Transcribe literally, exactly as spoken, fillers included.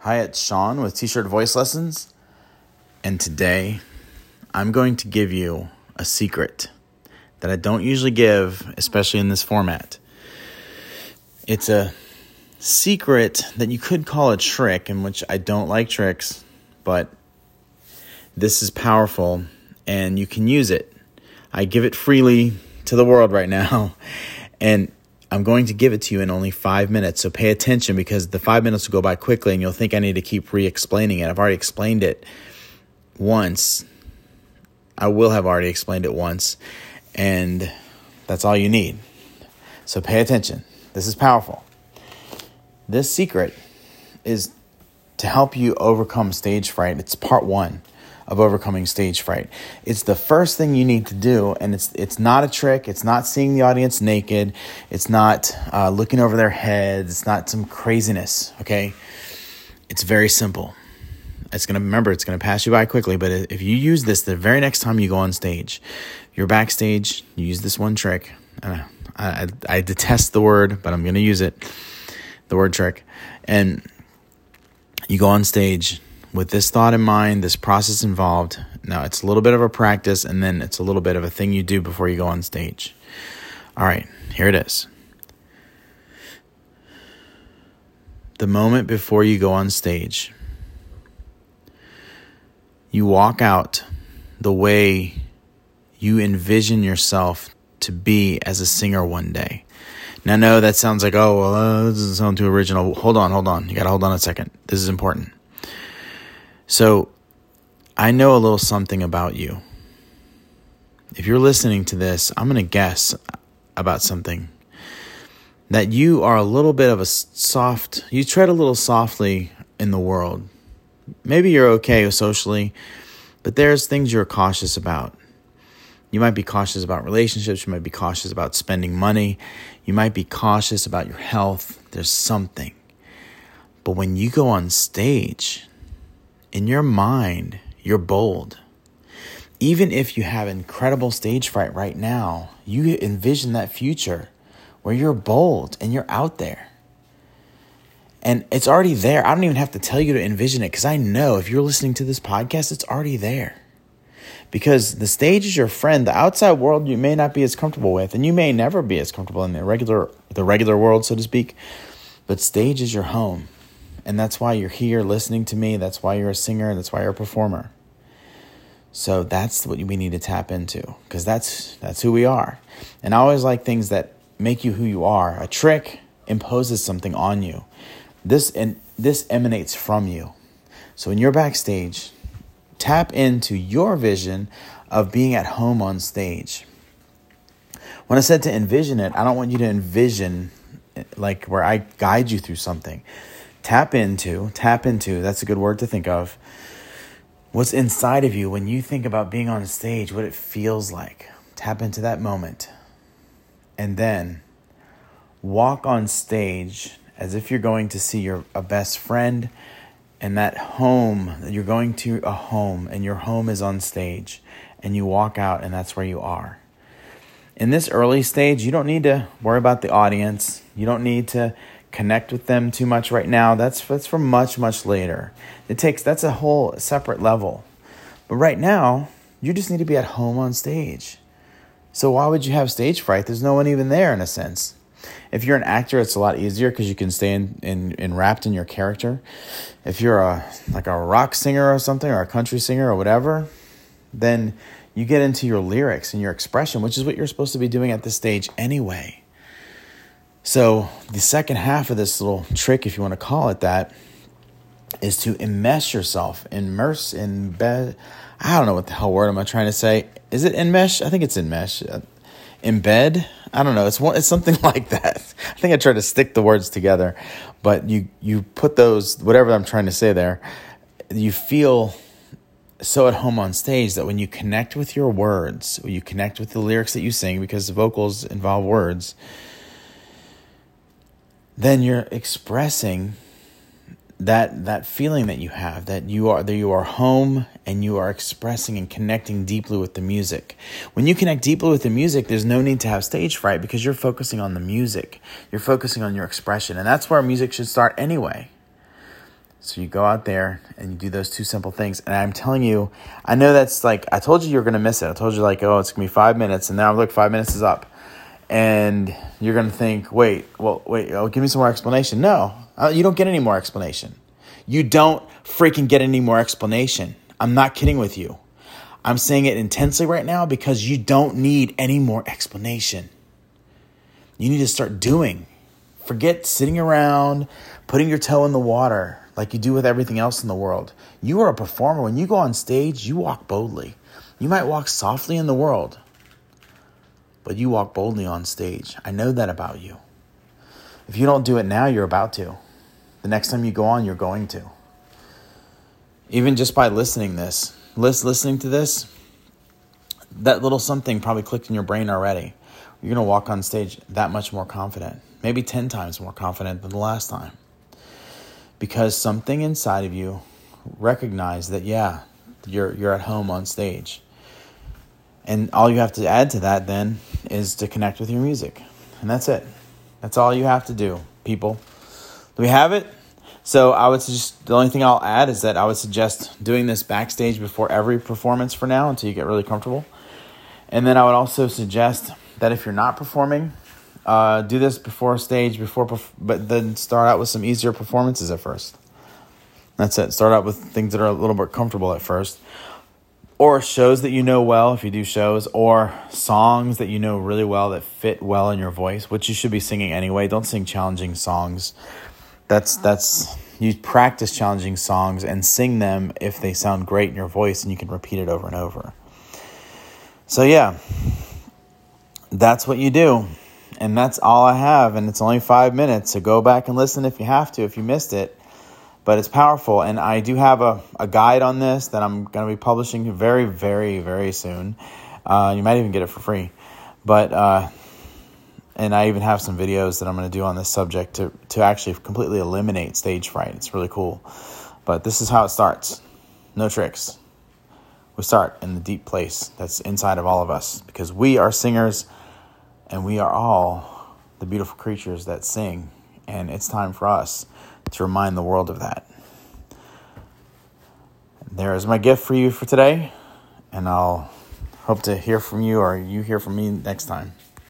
Hi, it's Sean with T-Shirt Voice Lessons, and today I'm going to give you a secret that I don't usually give, especially in this format. It's a secret that you could call a trick, in which I don't like tricks, but this is powerful and you can use it. I give it freely to the world right now, and I'm going to give it to you in only five minutes, so pay attention because the five minutes will go by quickly and you'll think I need to keep re-explaining it. I've already explained it once. I will have already explained it once, and that's all you need. So pay attention. This is powerful. This secret is to help you overcome stage fright. It's part one of overcoming stage fright. It's the first thing you need to do, and it's it's not a trick. It's not seeing the audience naked. It's not uh, looking over their heads. It's not some craziness, okay? It's very simple. It's gonna remember, it's gonna pass you by quickly, but if you use this the very next time you go on stage, you're backstage, you use this one trick. I, I, I detest the word, but I'm gonna use it, the word trick. And you go on stage with this thought in mind, this process involved. Now, it's a little bit of a practice, and then it's a little bit of a thing you do before you go on stage. All right, here it is. The moment before you go on stage, you walk out the way you envision yourself to be as a singer one day. Now, no, that sounds like, oh, well, uh, this doesn't sound too original. Hold on, hold on. You got to hold on a second. This is important. So, I know a little something about you. If you're listening to this, I'm going to guess about something. That you are a little bit of a soft, you tread a little softly in the world. Maybe you're okay socially, but there's things you're cautious about. You might be cautious about relationships. You might be cautious about spending money. You might be cautious about your health. There's something. But when you go on stage, in your mind, you're bold. Even if you have incredible stage fright right now, you envision that future where you're bold and you're out there. And it's already there. I don't even have to tell you to envision it, because I know if you're listening to this podcast, it's already there. Because the stage is your friend. The outside world you may not be as comfortable with, and you may never be as comfortable in the regular, the regular world, so to speak. But stage is your home. And that's why you're here listening to me. That's why you're a singer. That's why you're a performer. So that's what we need to tap into, because that's that's who we are. And I always like things that make you who you are. A trick imposes something on you. This and this emanates from you. So when you're backstage, tap into your vision of being at home on stage. When I said to envision it, I don't want you to envision like where I guide you through something. Tap into, tap into, that's a good word to think of. What's inside of you when you think about being on stage, what it feels like. Tap into that moment. And then walk on stage as if you're going to see your a best friend, and that home, you're going to a home, and your home is on stage, and you walk out and that's where you are. In this early stage, you don't need to worry about the audience. You don't need to connect with them too much right now. That's that's for much, much later. It takes that's a whole separate level. But right now, you just need to be at home on stage. So why would you have stage fright? There's no one even there in a sense. If you're an actor, it's a lot easier because you can stay in, in, in wrapped in your character. If you're a like a rock singer or something, or a country singer or whatever, then you get into your lyrics and your expression, which is what you're supposed to be doing at this stage anyway. So the second half of this little trick, if you want to call it that, is to immerse yourself, immerse, embed. I don't know what the hell word am I trying to say. Is it enmesh? I think it's enmesh. Embed? I don't know. It's one. It's something like that. I think I tried to stick the words together, but you you put those, whatever I'm trying to say there, you feel so at home on stage that when you connect with your words, when you connect with the lyrics that you sing, because the vocals involve words, then you're expressing that that feeling that you have, that you are that you are home, and you are expressing and connecting deeply with the music. When you connect deeply with the music, there's no need to have stage fright because you're focusing on the music. You're focusing on your expression, and that's where music should start anyway. So you go out there and you do those two simple things. And I'm telling you, I know that's like, I told you you're going to miss it. I told you like, oh, it's going to be five minutes. And now look, five minutes is up. And you're going to think, wait, well, wait, oh, give me some more explanation. No, you don't get any more explanation. You don't freaking get any more explanation. I'm not kidding with you. I'm saying it intensely right now because you don't need any more explanation. You need to start doing. Forget sitting around, putting your toe in the water like you do with everything else in the world. You are a performer. When you go on stage, you walk boldly. You might walk softly in the world, but you walk boldly on stage. I know that about you. If you don't do it now, you're about to. The next time you go on, you're going to. Even just by listening this, listening to this, that little something probably clicked in your brain already. You're going to walk on stage that much more confident. Maybe ten times more confident than the last time. Because something inside of you recognized that, yeah, you're you're at home on stage. And all you have to add to that then is to connect with your music. And that's it. That's all you have to do, people. Do we have it? So I would just, the only thing I'll add is that I would suggest doing this backstage before every performance for now until you get really comfortable. And then I would also suggest that if you're not performing, Uh, do this before stage, before, but then start out with some easier performances at first. That's it. Start out with things that are a little bit comfortable at first, or shows that you know well if you do shows, or songs that you know really well that fit well in your voice, which you should be singing anyway. Don't sing challenging songs. That's that's you practice challenging songs and sing them if they sound great in your voice and you can repeat it over and over. So yeah, that's what you do. And that's all I have, and it's only five minutes, so go back and listen if you have to, if you missed it. But it's powerful, and I do have a, a guide on this that I'm going to be publishing very, very, very soon. Uh, you might even get it for free. But uh, and I even have some videos that I'm going to do on this subject to, to actually completely eliminate stage fright. It's really cool. But this is how it starts. No tricks. We start in the deep place that's inside of all of us because we are singers. And we are all the beautiful creatures that sing. And it's time for us to remind the world of that. There is my gift for you for today. And I'll hope to hear from you or you hear from me next time.